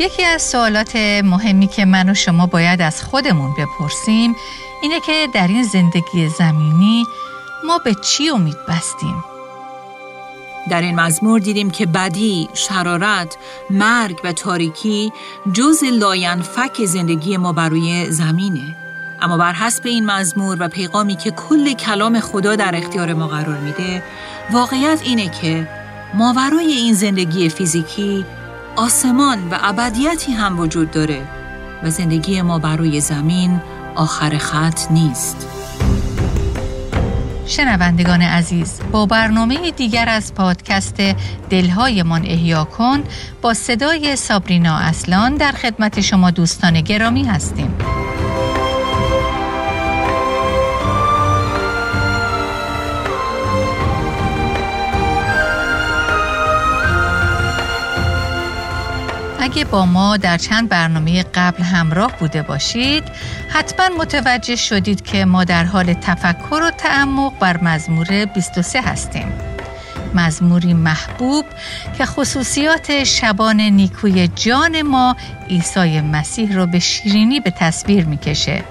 یکی از سوالات مهمی که من و شما باید از خودمون بپرسیم اینه که در این زندگی زمینی ما به چی امید بستیم؟ در این مزمور دیدیم که بدی، شرارت، مرگ و تاریکی جزء لاینفک زندگی ما بر روی زمینه. اما بر حسب این مزمور و پیغامی که کل کلام خدا در اختیار ما قرار میده، واقعیت اینه که ماورای این زندگی فیزیکی آسمان و ابدیتی هم وجود داره و زندگی ما بر روی زمین آخر خط نیست. شنوندگان عزیز، با برنامه دیگر از پادکست دلهای من احیا کن با صدای سابرینا اصلان در خدمت شما دوستان گرامی هستیم. اگه با ما در چند برنامه قبل همراه بوده باشید، حتما متوجه شدید که ما در حال تفکر و تعمق بر مزمور 23 هستیم. مزموری محبوب که خصوصیات شبان نیکوی جان ما عیسی مسیح رو به شیرینی به تصویر میکشه.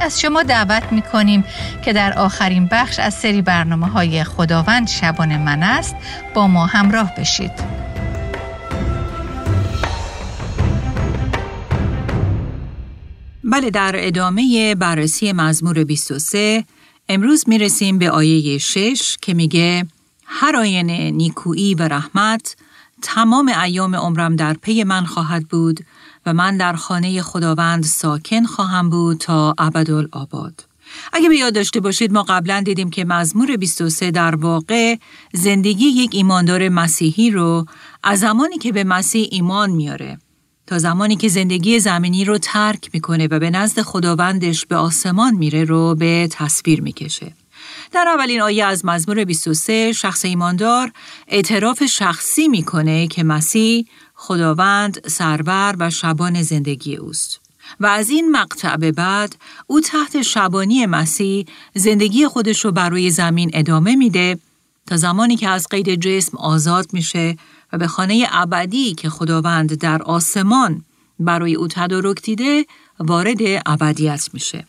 از شما دعوت میکنیم که در آخرین بخش از سری برنامه‌های خداوند شبان من است با ما همراه بشید. بله، در ادامه بررسی مزمور 23 امروز میرسیم به آیه 6 که میگه هر آینه نیکویی و رحمت تمام ایام عمرم در پی من خواهد بود و من در خانه خداوند ساکن خواهم بود تا ابدالآباد. اگه به یاد داشته باشید ما قبلا دیدیم که مزمور 23 در واقع زندگی یک ایماندار مسیحی رو از زمانی که به مسیح ایمان میاره تا زمانی که زندگی زمینی رو ترک میکنه و به نزد خداوندش به آسمان میره رو به تصویر میکشه. در اولین آیه از مزمور 23 شخص ایماندار اعتراف شخصی میکنه که مسیح خداوند، سرور و شبان زندگی اوست و از این مقطع به بعد او تحت شبانی مسیح زندگی خودش رو بر روی زمین ادامه میده تا زمانی که از قید جسم آزاد میشه و به خانه ابدی که خداوند در آسمان برای او تدارک دیده وارد ابدیت میشه.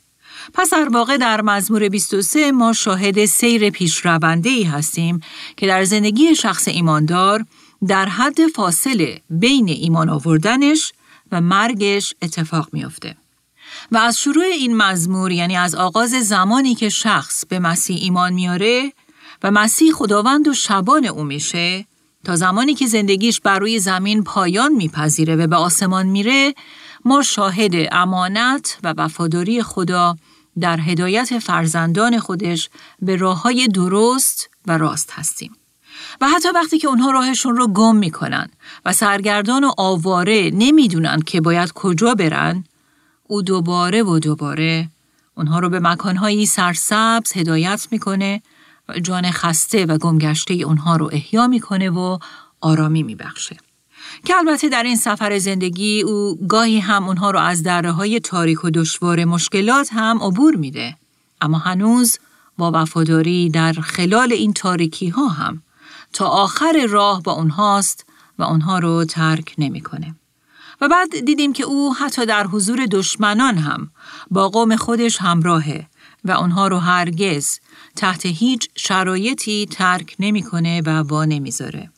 پس در واقع در مزمور 23 ما شاهد سیر پیشرونده‌ای هستیم که در زندگی شخص ایماندار در حد فاصله بین ایمان آوردنش و مرگش اتفاق میفته. و از شروع این مزمور، یعنی از آغاز زمانی که شخص به مسیح ایمان میاره و مسیح خداوند و شبان او میشه تا زمانی که زندگیش بر روی زمین پایان میپذیره و به آسمان میره، ما شاهد امانت و وفاداری خدا در هدایت فرزندان خودش به راههای درست و راست هستیم. و حتی وقتی که اونها راهشون رو گم میکنن و سرگردان و آواره نمیدونن که باید کجا برن، او دوباره و دوباره اونها رو به مکانهایی سرسبز هدایت میکنه، جان خسته و گمگشته اونها رو احیا میکنه و آرامی میبخشه. که البته در این سفر زندگی او گاهی هم اونها رو از دره‌های تاریک و دشوار مشکلات هم عبور میده، اما هنوز با وفاداری در خلال این تاریکی ها هم تا آخر راه با اونهاست و اونها رو ترک نمیکنه. و بعد دیدیم که او حتی در حضور دشمنان هم با قوم خودش همراهه و اونها رو هرگز تحت هیچ شرایطی ترک نمیکنه و وا نمیذاره.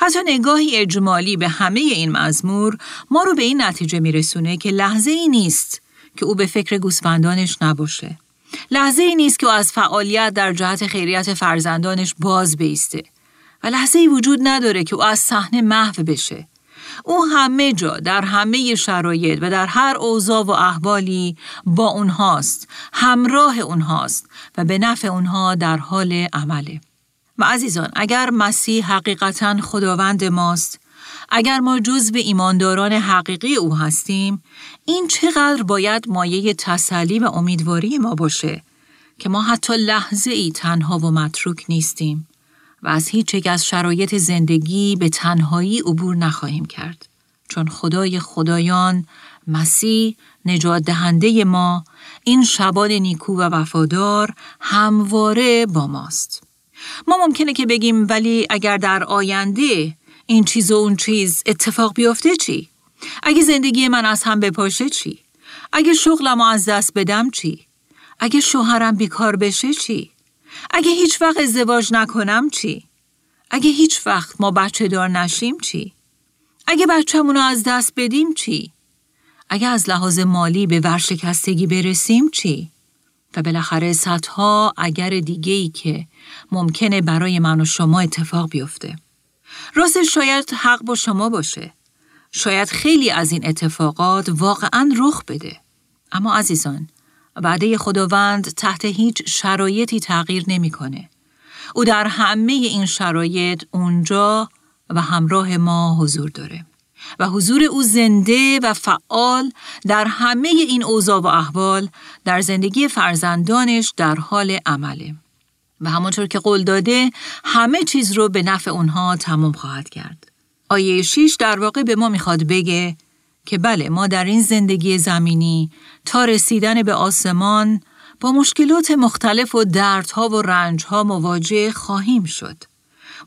حتی نگاهی اجمالی به همه این مزمور ما رو به این نتیجه میرسونه که لحظه ای نیست که او به فکر گوسفندانش نباشه. لحظه ای نیست که او از فعالیت در جهت خیریت فرزندانش باز بیسته و لحظه ای وجود نداره که او از صحنه محو بشه. او همه جا، در همه شرایط و در هر اوضاع و احوالی با اونهاست، همراه اونهاست و به نفع اونها در حال عمله. و عزیزان، اگر مسیح حقیقتاً خداوند ماست، اگر ما جزو ایمانداران حقیقی او هستیم، این چقدر باید مایه تسلی و امیدواری ما باشه که ما حتی لحظه ای تنها و متروک نیستیم و از هیچ یک از شرایط زندگی به تنهایی عبور نخواهیم کرد، چون خدای خدایان، مسیح، نجات دهنده ما، این شبان نیکو و وفادار همواره با ماست. ما ممکنه که بگیم ولی اگر در آینده این چیز و اون چیز اتفاق بیفته چی؟ اگه زندگی من از هم بپاشه چی؟ اگه شغلم از دست بدم چی؟ اگه شوهرم بیکار بشه چی؟ اگه هیچ وقت ازدواج نکنم چی؟ اگه هیچ وقت ما بچه دار نشیم چی؟ اگه بچه‌مون رو از دست بدیم چی؟ اگه از لحاظ مالی به ورشکستگی برسیم چی؟ و بالاخره صدها اگر دیگه‌ای که ممکنه برای من و شما اتفاق بیفته. راستش شاید حق با شما باشه. شاید خیلی از این اتفاقات واقعاً رخ بده. اما عزیزان، وعده خداوند تحت هیچ شرایطی تغییر نمی‌کنه. او در همه این شرایط اونجا و همراه ما حضور داره و حضور او زنده و فعال در همه این اوضاع و احوال در زندگی فرزندانش در حال عمله و همونطور که قول داده همه چیز رو به نفع اونها تمام خواهد کرد. آیه 6 در واقع به ما میخواد بگه که بله، ما در این زندگی زمینی تا رسیدن به آسمان با مشکلات مختلف و دردها و رنجها مواجه خواهیم شد.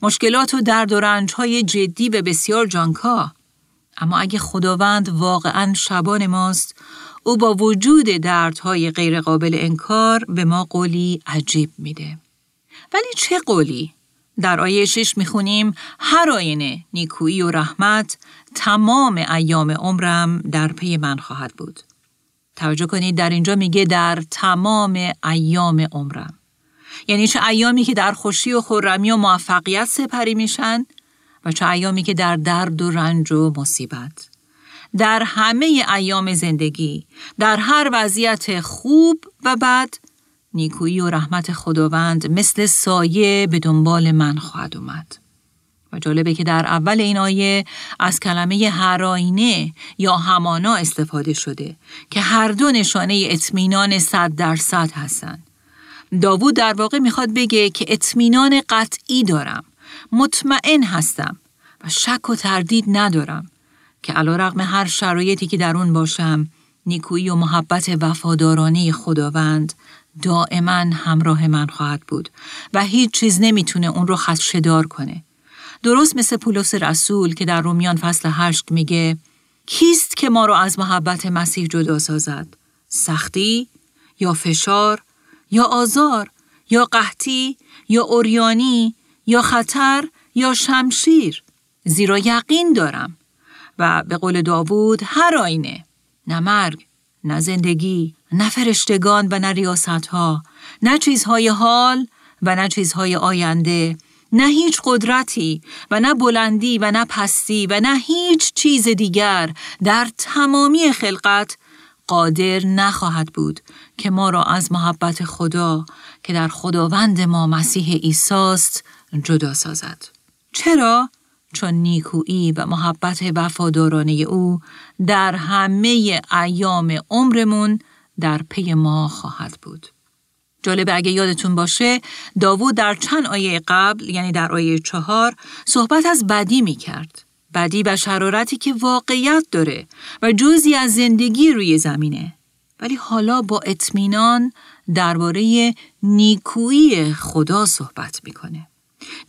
مشکلات و درد و رنجهای جدی و بسیار جانکاه. اما اگه خداوند واقعاً شبان ماست، او با وجود دردهای غیر قابل انکار به ما قولی عجیب میده. ولی چه قولی؟ در آیه 6 میخونیم هر آینه نیکویی و رحمت تمام ایام عمرم در پی من خواهد بود. توجه کنید، در اینجا میگه در تمام ایام عمرم. یعنی چه ایامی که در خوشی و خرمی و موفقیت سپری میشن و چه ایامی که در درد و رنج و مصیبت. در همه ایام زندگی، در هر وضعیت خوب و بد، نیکویی و رحمت خداوند مثل سایه به دنبال من خواهد اومد. و جالبه که در اول این آیه از کلمه هر آینه یا همانا استفاده شده که هر دو نشانه اطمینان 100% هستن. داوود در واقع میخواد بگه که اطمینان قطعی دارم، مطمئن هستم و شک و تردید ندارم که علیرغم هر شرایطی که در اون باشم، نیکویی و محبت وفادارانه خداوند دائما همراه من خواهد بود و هیچ چیز نمیتونه اون رو خدشه‌دار کنه. درست مثل پولس رسول که در رومیان فصل 8 میگه کیست که ما رو از محبت مسیح جدا سازد؟ سختی یا فشار یا آزار یا قحطی یا عریانی یا خطر یا شمشیر، زیرا یقین دارم و به قول داوود هر آینه نه مرگ، نه زندگی، نه فرشتگان و نه ریاستها، نه چیزهای حال و نه چیزهای آینده، نه هیچ قدرتی و نه بلندی و نه پستی و نه هیچ چیز دیگر در تمامی خلقت قادر نخواهد بود که ما را از محبت خدا که در خداوند ما مسیح عیسی است جدا سازد. چرا؟ چون نیکویی و محبت وفادارانه او در همه ایام عمرمون در پی ما خواهد بود. جالب، اگه یادتون باشه داوود در چند آیه قبل، یعنی در آیه 4 صحبت از بدی می کرد. بدی و شرارتی که واقعیت داره و جزئی از زندگی روی زمینه. ولی حالا با اطمینان درباره نیکویی خدا صحبت میکنه.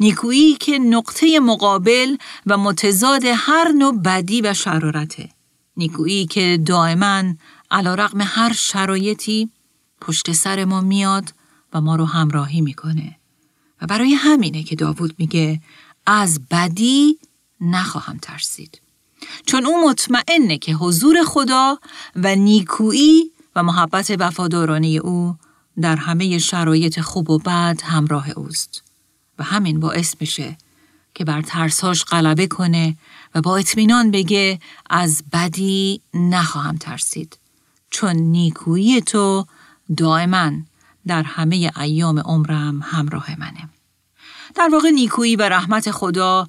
نیکویی که نقطه مقابل و متضاد هر نوع بدی و شرارته. نیکویی که دائما علیرغم هر شرایطی پشت سر ما میاد و ما رو همراهی میکنه. و برای همینه که داوود میگه از بدی نخواهم ترسید، چون او مطمئنه که حضور خدا و نیکویی و محبت وفادارانه او در همه شرایط خوب و بد همراه اوست و همین باعث میشه که بر ترساش غلبه کنه و با اطمینان بگه از بدی نخواهم ترسید، چون نیکویی تو دائما در همه ایام عمرم همراه منه. در واقع نیکویی و رحمت خدا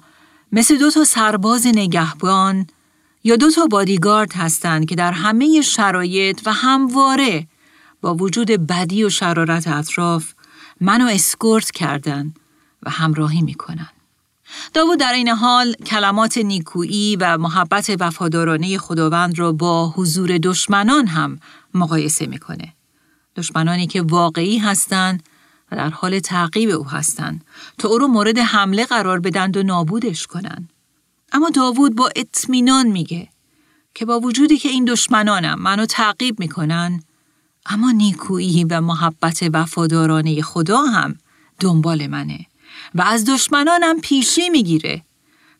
مثل 2 سرباز نگهبان یا 2 بادیگارد هستند که در همه شرایط و همواره با وجود بدی و شرارت اطراف منو اسکورت کردن و همراهی میکنن. داوود در این حال کلمات نیکویی و محبت وفادارانه خداوند را با حضور دشمنان هم مقایسه میکنه. دشمنانی که واقعی هستند و در حال تعقیب او هستند تا او را مورد حمله قرار بدند و نابودش کنند. اما داوود با اطمینان میگه که با وجودی که این دشمنانم منو تعقیب میکنن، اما نیکویی و محبت وفادارانه خدا هم دنبال منه و از دشمنانم پیشی میگیره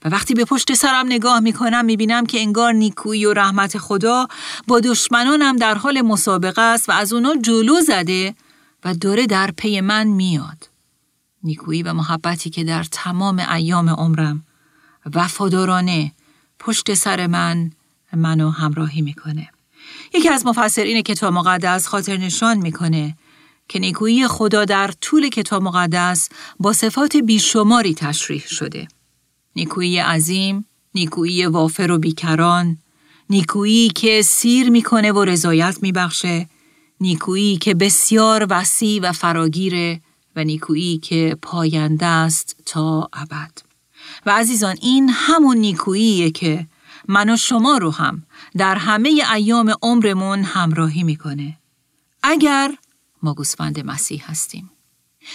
و وقتی به پشت سرم نگاه میکنم میبینم که انگار نیکویی و رحمت خدا با دشمنانم در حال مسابقه است و از اونا جلو زده و داره در پی من میاد. نیکویی و محبتی که در تمام ایام عمرم وفادارانه پشت سر منو همراهی میکنه. یکی از مفسرین کتاب مقدس خاطر نشان میکنه که نیکویی خدا در طول کتاب مقدس با صفات بیشماری تشریح شده. نیکویی عظیم، نیکویی وافر و بیکران، نیکویی که سیر میکنه و رضایت میبخشه، نیکویی که بسیار وسیع و فراگیره و نیکویی که پاینده است تا ابد. و عزیزان این همون نیکوییه که من و شما رو هم در همه ایام عمرمون همراهی میکنه اگر ما گوسفند مسیح هستیم.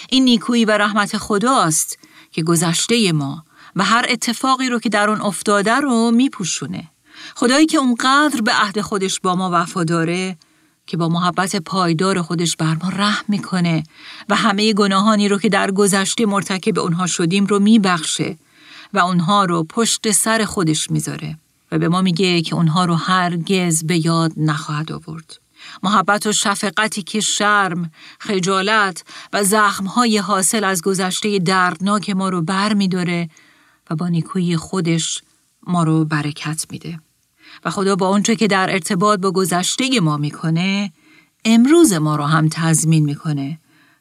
این نیکویی و رحمت خداست که گذشته ما و هر اتفاقی رو که در اون افتاده رو میپوشونه. خدایی که اونقدر به عهد خودش با ما وفاداره که با محبت پایدار خودش بر ما رحم میکنه و همه گناهانی رو که در گذشته مرتکب اونها شدیم رو میبخشه و اونها رو پشت سر خودش میذاره و به ما میگه که اونها رو هرگز به یاد نخواهد آورد. محبت و شفقتی که شرم، خجالت و زخمهای حاصل از گذشته دردناک ما رو بر میداره و با نیکویی خودش ما رو برکت میده. و خدا با اونچه که در ارتباط با گذشته ما میکنه، امروز ما رو هم تضمین میکنه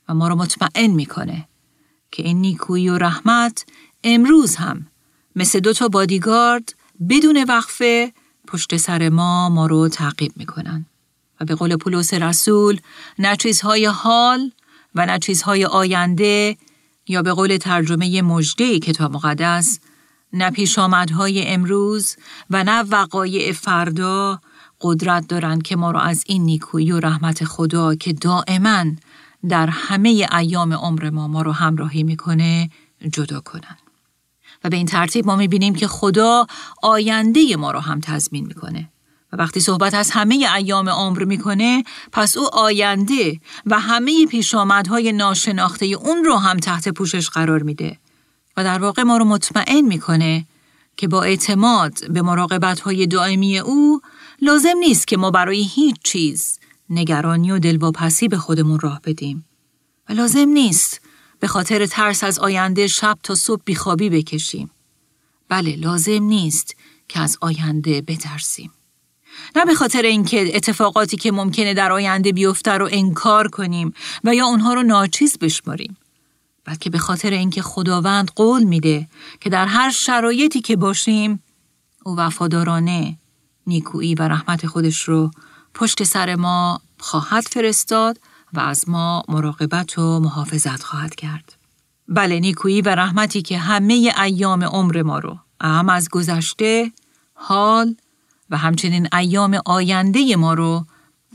و ما رو مطمئن میکنه که این نیکویی و رحمت امروز هم مثل دوتا بادیگارد بدون وقفه پشت سر ما رو تعقیب میکنن. و به قول پولس رسول، نه چیزهای حال و نه چیزهای آینده، یا به قول ترجمه مژده کتاب مقدس، نه پیشامدهای امروز و نه وقایع فردا قدرت دارند که ما را از این نیکویی و رحمت خدا که دائما در همه ایام عمر ما رو همراهی میکنه جدا کنن. و به این ترتیب ما میبینیم که خدا آینده ما رو هم تضمین میکنه. و وقتی صحبت از همه ایام عمر میکنه، پس او آینده و همه پیشامدهای ناشناخته اون رو هم تحت پوشش قرار میده و در واقع ما رو مطمئن میکنه که با اعتماد به مراقبتهای دائمی او لازم نیست که ما برای هیچ چیز نگرانی و دلواپسی به خودمون راه بدیم و لازم نیست به خاطر ترس از آینده شب تا صبح بیخوابی بکشیم. بله، لازم نیست که از آینده بترسیم. نه به خاطر اینکه اتفاقاتی که ممکنه در آینده بیفته رو انکار کنیم و یا اونها رو ناچیز بشماریم، بلکه به خاطر اینکه خداوند قول میده که در هر شرایطی که باشیم او وفادارانه نیکویی و رحمت خودش رو پشت سر ما خواهد فرستاد و از ما مراقبت و محافظت خواهد کرد. بله، نیکویی و رحمتی که همه ایام عمر ما رو، هم از گذشته، حال و همچنین ایام آینده ما رو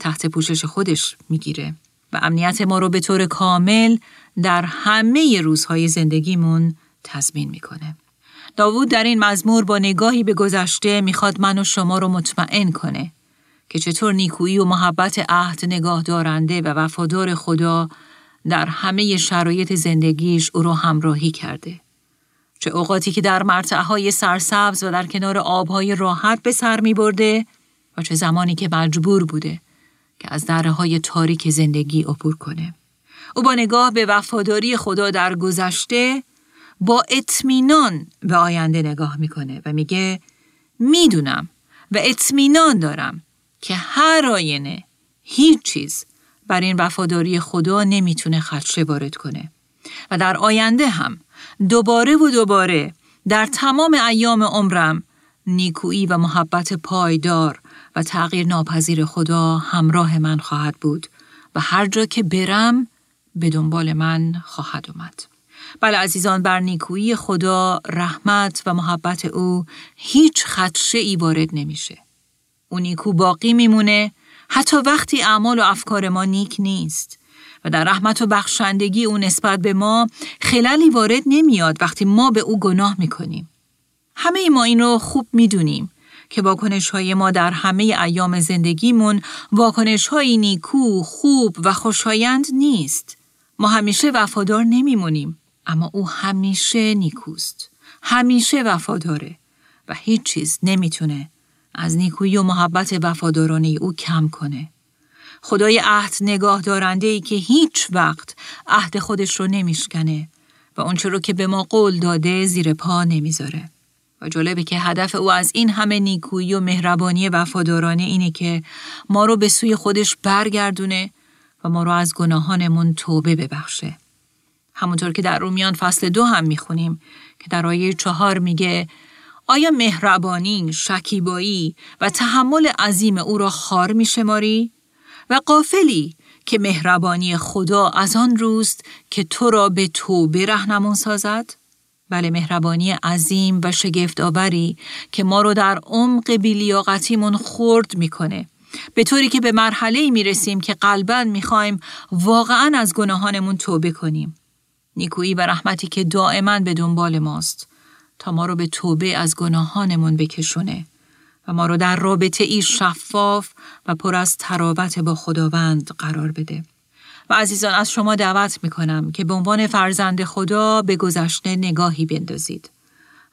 تحت پوشش خودش میگیره و امنیت ما رو به طور کامل در همه روزهای زندگیمون تضمین میکنه. داوود در این مزمور با نگاهی به گذشته میخواد من و شما رو مطمئن کنه که چطور نیکویی و محبت عهد نگاه دارنده و وفادار خدا در همه شرایط زندگیش او رو همراهی کرده. چه اوقاتی که در مرتعهای سرسبز و در کنار آبهای راحت به سر می برده و چه زمانی که مجبور بوده که از درهای تاریک زندگی عبور کنه. او با نگاه به وفاداری خدا در گذشته با اطمینان به آینده نگاه می کنه و میگه میدونم و اطمینان دارم که هر آینه هیچ چیز بر این وفاداری خدا نمیتونه خدشه وارد کنه و در آینده هم دوباره و دوباره در تمام ایام عمرم نیکویی و محبت پایدار و تغییر ناپذیر خدا همراه من خواهد بود و هر جا که برم به دنبال من خواهد اومد. بله عزیزان، بر نیکویی خدا، رحمت و محبت او هیچ خدشه‌ای وارد نمیشه. او نیکو باقی میمونه حتی وقتی اعمال و افکار ما نیک نیست و در رحمت و بخشندگی او نسبت به ما خللی وارد نمیاد وقتی ما به او گناه میکنیم. همه ما این رو خوب میدونیم که واکنش‌های ما در همه ایام زندگیمون واکنش‌های نیکو، خوب و خوشایند نیست. ما همیشه وفادار نمیمونیم، اما او همیشه نیکوست، همیشه وفاداره و هیچ چیز نمیتونه از نیکویی و محبت وفادارانه او کم کنه. خدای عهد نگاه دارنده‌ای که هیچ وقت عهد خودش رو نمیشکنه و اونچه رو که به ما قول داده زیر پا نمیذاره. و جالبه که هدف او از این همه نیکویی و مهربانی وفادارانه اینه که ما رو به سوی خودش برگردونه و ما رو از گناهانمون توبه ببخشه. همونطور که در رومیان فصل 2 هم میخونیم که در آیه 4 میگه آیا مهربانی، شکیبایی و تحمل عظیم او را خوار میشماری؟ و غافلی که مهربانی خدا از آن روست که تو را به توبه رهنمون سازد؟ بله، مهربانی عظیم و شگفت‌آوری که ما رو در عمق بی‌لیاقتیمون خرد میکنه، به طوری که به مرحله‌ای میرسیم که قلباً میخوایم واقعاً از گناهانمون توبه کنیم. نیکویی و رحمتی که دائماً به دنبال ماست تا ما رو به توبه از گناهانمون بکشونه و ما رو در رابطه ای شفاف و پر از تراوت با خداوند قرار بده. و عزیزان، از شما دعوت میکنم که به عنوان فرزند خدا به گذشته نگاهی بندازید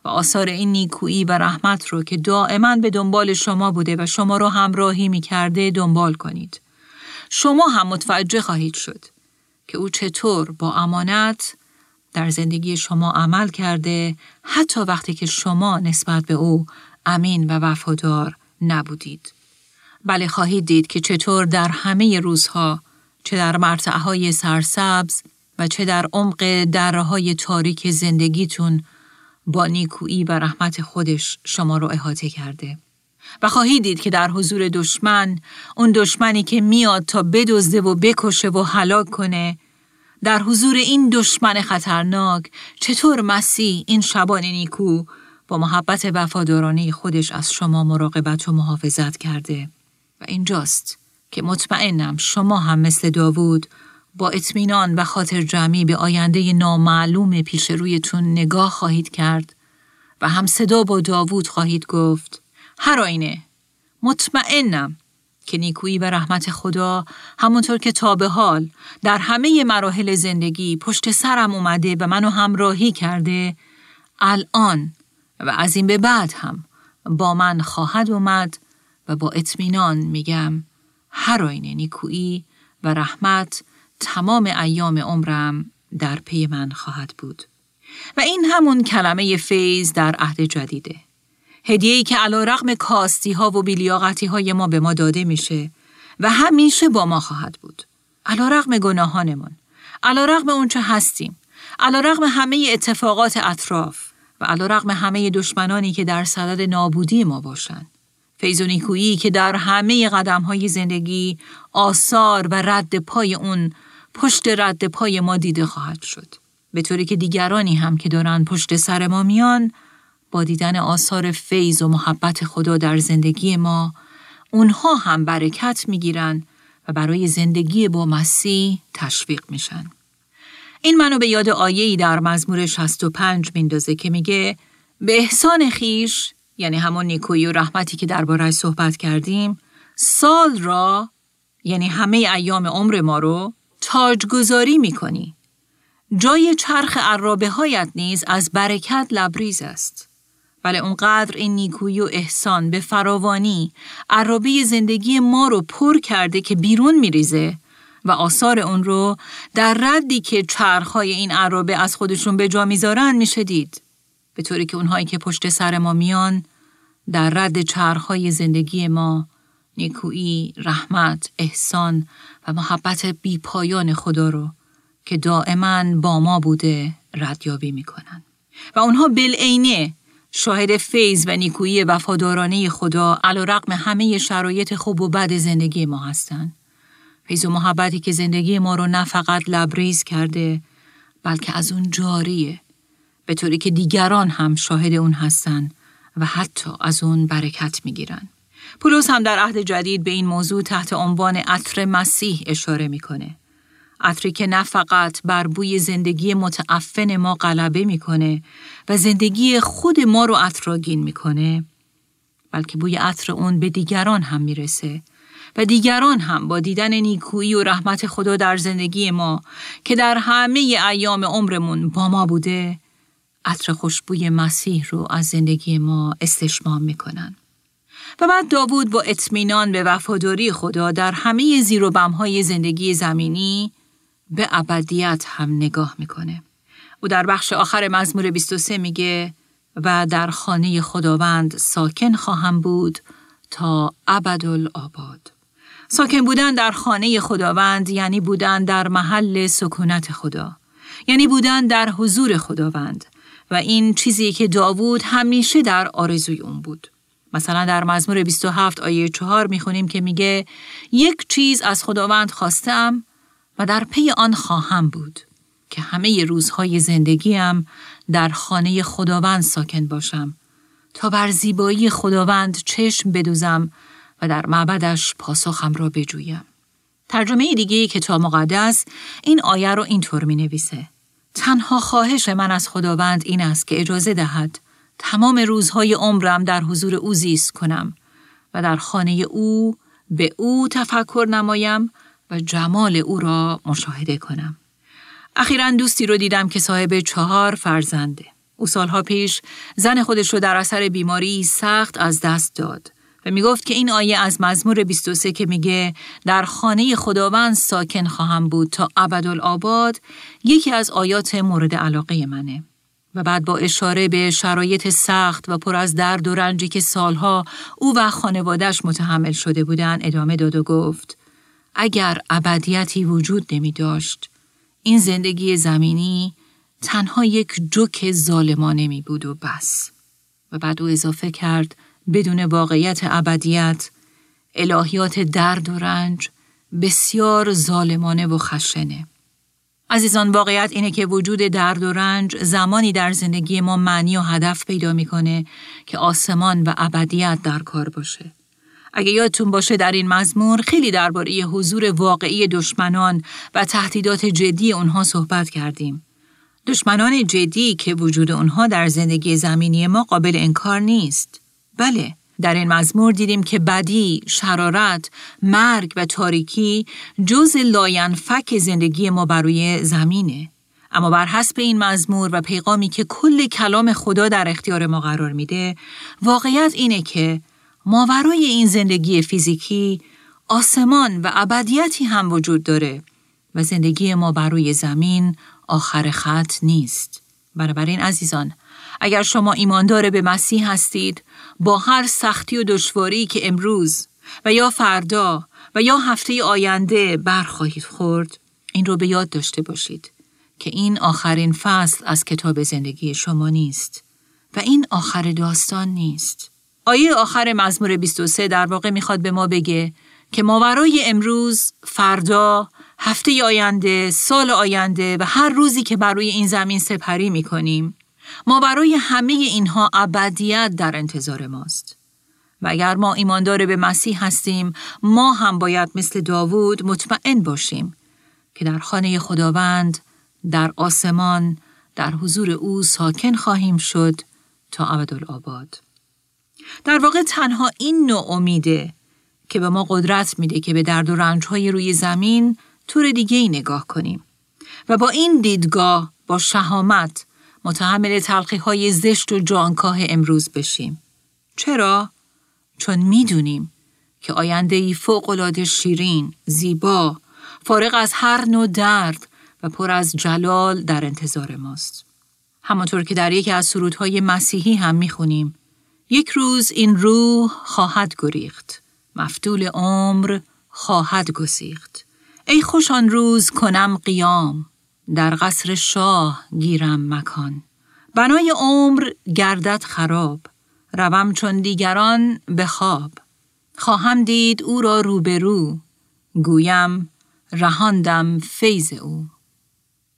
و آثار این نیکویی و رحمت رو که دائما به دنبال شما بوده و شما رو همراهی میکرده دنبال کنید. شما هم متوجه خواهید شد که او چطور با امانت در زندگی شما عمل کرده، حتی وقتی که شما نسبت به او امین و وفادار نبودید. بله، خواهید دید که چطور در همه روزها، چه در مرتعهای سرسبز و چه در عمق دره‌های تاریک زندگیتون، با نیکویی و رحمت خودش شما رو احاطه کرده. و خواهید دید که در حضور دشمن، اون دشمنی که میاد تا بدزده و بکشه و هلاک کنه، در حضور این دشمن خطرناک چطور مسیح این شبان نیکو با محبت وفادارانه خودش از شما مراقبت و محافظت کرده. و اینجاست که مطمئنم شما هم مثل داوود با اطمینان و خاطر جمعی به آینده نامعلوم پیش رویتون نگاه خواهید کرد و هم صدا با داوود خواهید گفت: هر آینه مطمئنم که نیکویی و رحمت خدا همونطور که تا به حال در همه مراحل زندگی پشت سرم اومده و منو همراهی کرده، الان و از این به بعد هم با من خواهد اومد. و با اطمینان میگم هر آینه نیکویی و رحمت تمام ایام عمرم در پی من خواهد بود. و این همون کلمه فیض در عهد جدیده، هدیه‌ای که علیرغم کاستی‌ها و بی‌لیاقتی‌های ما به ما داده میشه و همیشه با ما خواهد بود، علیرغم گناهانمون، علیرغم اونچه هستیم، علیرغم همه اتفاقات اطراف و علیرغم همه دشمنانی که در صدد نابودی ما باشن. فیض و نیکویی که در همه قدم‌های زندگی آثار و رد پای اون پشت رد پای ما دیده خواهد شد، به طوری که دیگرانی هم که دارن پشت سر ما میان، با دیدن آثار فیض و محبت خدا در زندگی ما، اونها هم برکت میگیرن و برای زندگی با مسیح تشویق میشن. این منو به یاد آیه‌ای در مزمور 65 میندازه که میگه به احسان خیش، یعنی همون نیکویی و رحمتی که درباره‌اش صحبت کردیم، سال را، یعنی همه ایام عمر ما رو، تاجگذاری میکنی. جای چرخ عرابه‌هایت نیز از برکت لبریز است. بله، اونقدر این نیکویی و احسان به فراوانی عرابه زندگی ما رو پر کرده که بیرون میریزه و آثار اون رو در ردی که چرخ‌های این عرابه از خودشون به جا میذارن میشه دید، به طوری که اونهایی که پشت سر ما میان در رد چرخ‌های زندگی ما نیکویی، رحمت، احسان و محبت بیپایان خدا رو که دائما با ما بوده ردیابی میکنن و اونها بالعینه شاهد فیض و نیکویی وفادارانه خدا علیرغم همه شرایط خوب و بد زندگی ما هستن. فیض و محبتی که زندگی ما رو نه فقط لبریز کرده، بلکه از اون جاریه، به طوری که دیگران هم شاهد اون هستن و حتی از اون برکت میگیرن. پولس هم در عهد جدید به این موضوع تحت عنوان عطر مسیح اشاره میکنه. عطری که نه فقط بر بوی زندگی متعفن ما غلبه میکنه و زندگی خود ما رو عطرآگین میکنه، بلکه بوی عطر اون به دیگران هم میرسه و دیگران هم با دیدن نیکویی و رحمت خدا در زندگی ما که در همه ایام عمرمون با ما بوده، عطر خوشبوی مسیح رو از زندگی ما استشمام میکنن. و بعد داوود با اطمینان به وفاداری خدا در همه زیر و بم‌های زندگی زمینی به ابدیت هم نگاه میکنه. او در بخش آخر مزمور 23 میگه و در خانه خداوند ساکن خواهم بود تا ابدالآباد. ساکن بودن در خانه خداوند یعنی بودن در محل سکونت خدا، یعنی بودن در حضور خداوند، و این چیزی که داوود همیشه در آرزوی اون بود. مثلا در مزمور 27 آیه 4 میخونیم که میگه یک چیز از خداوند خواستم و در پی آن خواهم بود که همه روزهای زندگیم در خانه خداوند ساکن باشم تا بر زیبایی خداوند چشم بدوزم و در معبدش پاسخم را بجویم. ترجمه دیگه کتاب مقدس این آیه رو اینطور می نویسه: تنها خواهش من از خداوند این است که اجازه دهد تمام روزهای عمرم در حضور او زیست کنم و در خانه او به او تفکر نمایم و جمال او را مشاهده کنم. اخیراً دوستی رو دیدم که صاحب 4 فرزنده. او سالها پیش زن خودش رو در اثر بیماری سخت از دست داد و می گفت که این آیه از مزمور 23 که میگه در خانه خداوند ساکن خواهم بود تا ابدالآباد یکی از آیات مورد علاقه منه. و بعد با اشاره به شرایط سخت و پر از درد و رنجی که سالها او و خانوادهش متحمل شده بودن ادامه داد و گفت اگر ابدیتی وجود نمی داشت، این زندگی زمینی تنها یک جوک ظالمانه می بود و بس. و بعد او اضافه کرد بدون واقعیت ابدیت، الهیات درد و رنج بسیار ظالمانه و خشنه. عزیزان، واقعیت اینه که وجود درد و رنج زمانی در زندگی ما معنی و هدف پیدا میکنه که آسمان و ابدیت در کار باشه. اگه یادتون باشه در این مزمور خیلی درباره حضور واقعی دشمنان و تهدیدات جدی اونها صحبت کردیم. دشمنان جدی که وجود اونها در زندگی زمینی ما قابل انکار نیست. بله، در این مزمور دیدیم که بدی، شرارت، مرگ و تاریکی جز لاینفک زندگی ما بر روی زمینه. اما بر حسب این مزمور و پیغامی که کل کلام خدا در اختیار ما قرار میده، واقعیت اینه که ماورای این زندگی فیزیکی آسمان و ابدیتی هم وجود داره و زندگی ما بر روی زمین آخر خط نیست. بنابراین عزیزان، اگر شما ایماندار به مسیح هستید، با هر سختی و دشواری که امروز و یا فردا و یا هفته آینده برخواهید خورد، این رو به یاد داشته باشید که این آخرین فصل از کتاب زندگی شما نیست و این آخر داستان نیست. آیه آخر مزمور 23 در واقع میخواد به ما بگه که ماورای امروز، فردا، هفته آینده، سال آینده و هر روزی که بر روی این زمین سپری میکنیم، ما برای همه اینها ابدیت در انتظار ماست. و اگر ما ایماندار به مسیح هستیم، ما هم باید مثل داوود مطمئن باشیم که در خانه خداوند، در آسمان، در حضور او ساکن خواهیم شد تا ابدالآباد. در واقع تنها این نوع امیده که به ما قدرت میده که به درد و رنجهای روی زمین طور دیگه ای نگاه کنیم و با این دیدگاه، با شهامت، متحمل تلخی‌های زشت و جانکاه امروز بشیم. چرا؟ چون می‌دونیم که آینده‌ای فوق‌العاده شیرین، زیبا، فارغ از هر نوع درد و پر از جلال در انتظار ماست. همانطور که در یکی از سرودهای مسیحی هم می‌خونیم: یک روز این روح خواهد گریخت، مفتول عمر خواهد گسیخت. ای خوش آن روز کنم قیام، در قصر شاه گیرم مکان. بنای عمر گردد خراب، روم چون دیگران به خواب. خواهم دید او را روبرو، گویم رهاندم فیض او.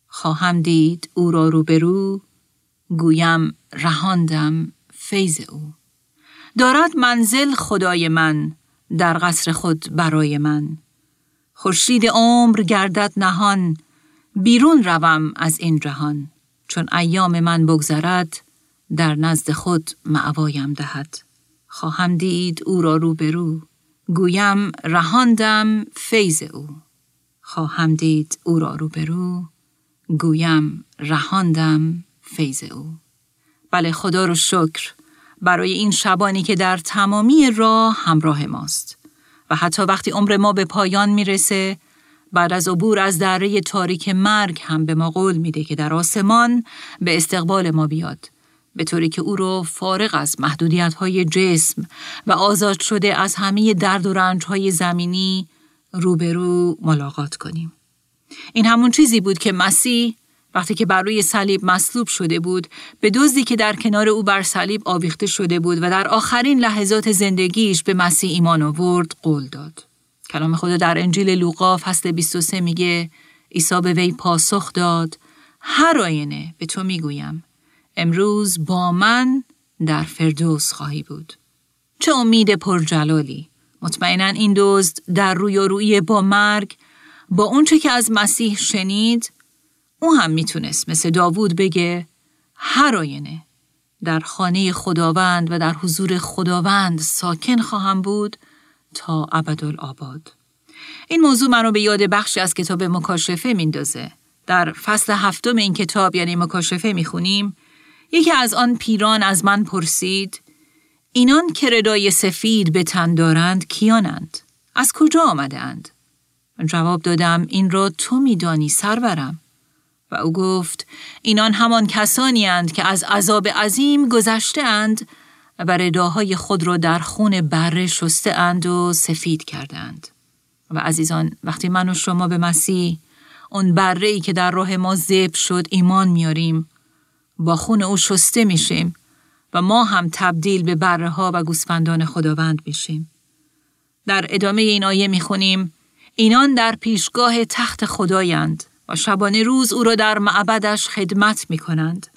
خواهم دید او را روبرو، گویم رهاندم فیض او. دارد منزل خدای من، در قصر خود برای من. خورشید عمر گردد نهان، بیرون روم از این جهان. چون ایام من بگذرد، در نزد خود مأوایم دهد. خواهم دید او را روبرو، گویم رهاندم فیض او. خواهم دید او را روبرو، گویم رهاندم فیض او. بله، خدا رو شکر برای این شبانی که در تمامی راه همراه ماست و حتی وقتی عمر ما به پایان میرسه، بعد از عبور از دره تاریک مرگ هم به ما قول میده که در آسمان به استقبال ما بیاد، به طوری که او رو فارغ از محدودیت‌های جسم و آزاد شده از همه درد و رنج‌های زمینی روبرو ملاقات کنیم. این همون چیزی بود که مسیح وقتی که بر روی صلیب مصلوب شده بود، به دزدی که در کنار او بر صلیب آویخته شده بود و در آخرین لحظات زندگیش به مسیح ایمان آورد قول داد. کلام خدا در انجیل لوقا فصل 23 میگه عیسی به وی پاسخ داد: هر آینه به تو میگویم امروز با من در فردوس خواهی بود. چه امید پرجلالی! مطمئنا این دزد در رویارویی با مرگ، با اونچه که از مسیح شنید، او هم میتونست مثل داوود بگه هر آینه در خانه خداوند و در حضور خداوند ساکن خواهم بود تا ابدالآباد. این موضوع منو به یاد بخشی از کتاب مکاشفه میندازه. در فصل 7 این کتاب، یعنی مکاشفه، میخونیم: یکی از آن پیران از من پرسید: اینان که ردای سفید به تن دارند کیانند؟ از کجا آمده اند؟ جواب دادم: این را تو میدانی سرورم. و او گفت: اینان همان کسانی اند که از عذاب عظیم گذشته اند و رداهای خود را در خون بره شسته اند و سفید کردند. و عزیزان، وقتی من و شما به مسیح، اون بره‌ای که در راه ما ذبح شد، ایمان میاریم، با خون او شسته میشیم و ما هم تبدیل به بره‌ها و گوسفندان خداوند میشیم. در ادامه این آیه میخونیم: اینان در پیشگاه تخت خدایند و شبانه روز او را در معبدش خدمت میکنند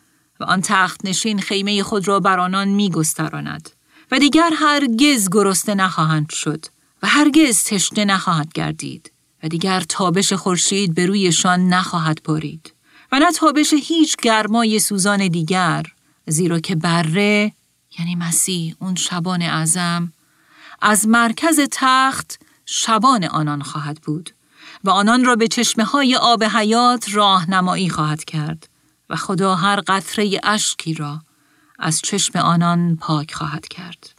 و آن تخت نشین خیمه خود را بر آنان میگستراند و دیگر هرگز گرسنه نخواهند شد و هرگز تشنه نخواهد گردید و دیگر تابش خورشید بر رویشان نخواهد بارید و نه تابش هیچ گرمای سوزان دیگر، زیرا که بره، یعنی مسیح، اون شبان اعظم، از مرکز تخت شبان آنان خواهد بود و آنان را به چشمه‌های آب حیات راهنمایی خواهد کرد و خدا هر قطره اشکی را از چشم آنان پاک خواهد کرد.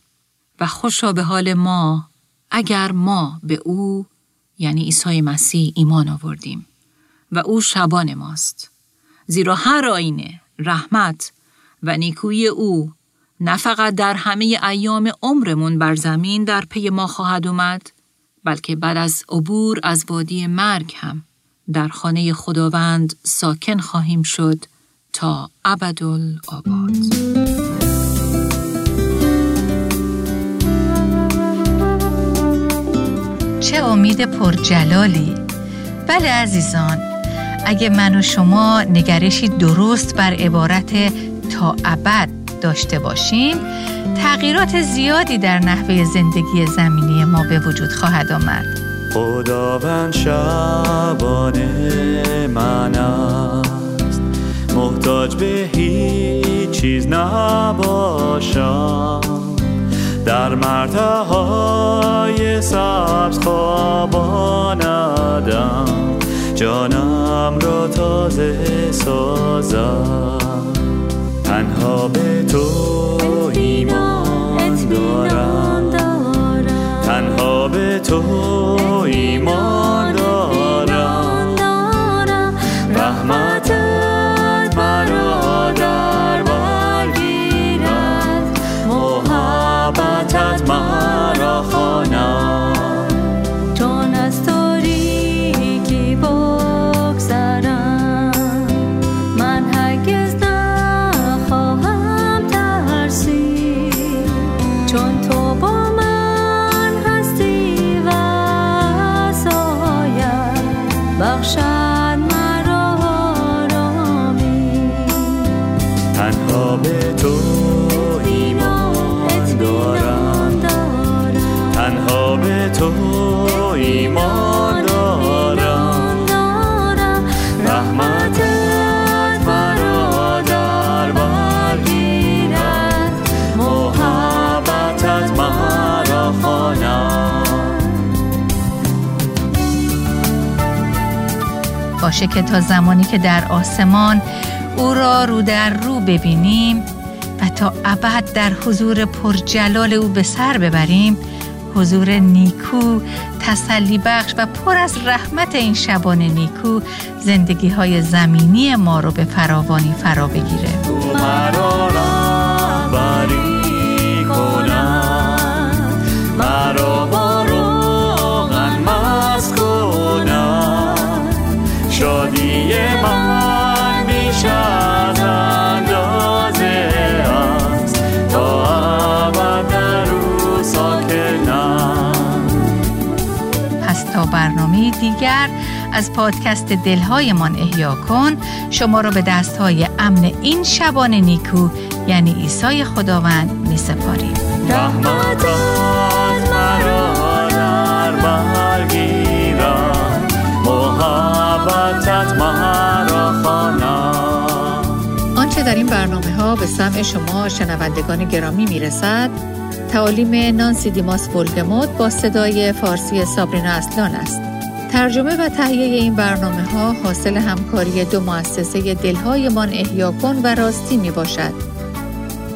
و خوشا به حال ما اگر ما به او، یعنی عیسی مسیح، ایمان آوردیم و او شبان ماست، زیرا هر آینه رحمت و نیکویی او نه فقط در همه ایام عمرمون بر زمین در پی ما خواهد آمد، بلکه بعد از عبور از وادی مرگ هم در خانه خداوند ساکن خواهیم شد تا ابدالآباد. چه امید پرجلالی! بله عزیزان، اگه من و شما نگرشی درست بر عبارت تا ابد داشته باشیم، تغییرات زیادی در نحوه زندگی زمینی ما به وجود خواهد آمد. خداوند شبان من است، محتاج به هیچ چیز نباشم، در مرتهای سبز خواباندم، جانم را تازه سازم، تنها به تو ایمان دارم، تنها به تو ایمان دارم، رحمتت مرا در بر گیرد، محبتت مرا خواند، چون از تاریکی بگذرم من هرگز باشه که تا زمانی که در آسمان او را رو در رو ببینیم و تا ابد در حضور پرجلال او به سر ببریم، حضور نیکو، تسلی بخش و پر از رحمت این شبان نیکو زندگی های زمینی ما رو به فراوانی فرا بگیره. تو مرا رهبری کنم، مرا با روغن مسح کنم، شادی من بیش از اندازه است، تا ابد در او ساکنم. پس تا برنامه دیگر از پادکست دلهای من احیا کن، شما را به دستهای امن این شبان نیکو یعنی عیسی خداوند می سپاریم. رحمتت مرا در بر گیرد، محبتت مرا خواند. آنچه در این برنامه ها به سمع شما شنوندگان گرامی می رسد، تعالیم نانسی دیماس بولگموت با صدای فارسی سابرینا اصلان است. ترجمه و تهیه این برنامه ها حاصل همکاری دو مؤسسه دلهای من احیا کن و راستی می باشد.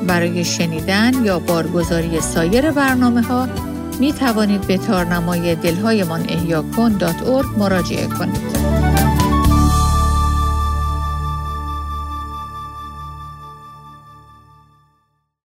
برای شنیدن یا بارگزاری سایر برنامه ها می توانید به تارنمای دلهایمان احیا کن .org مراجعه کنید.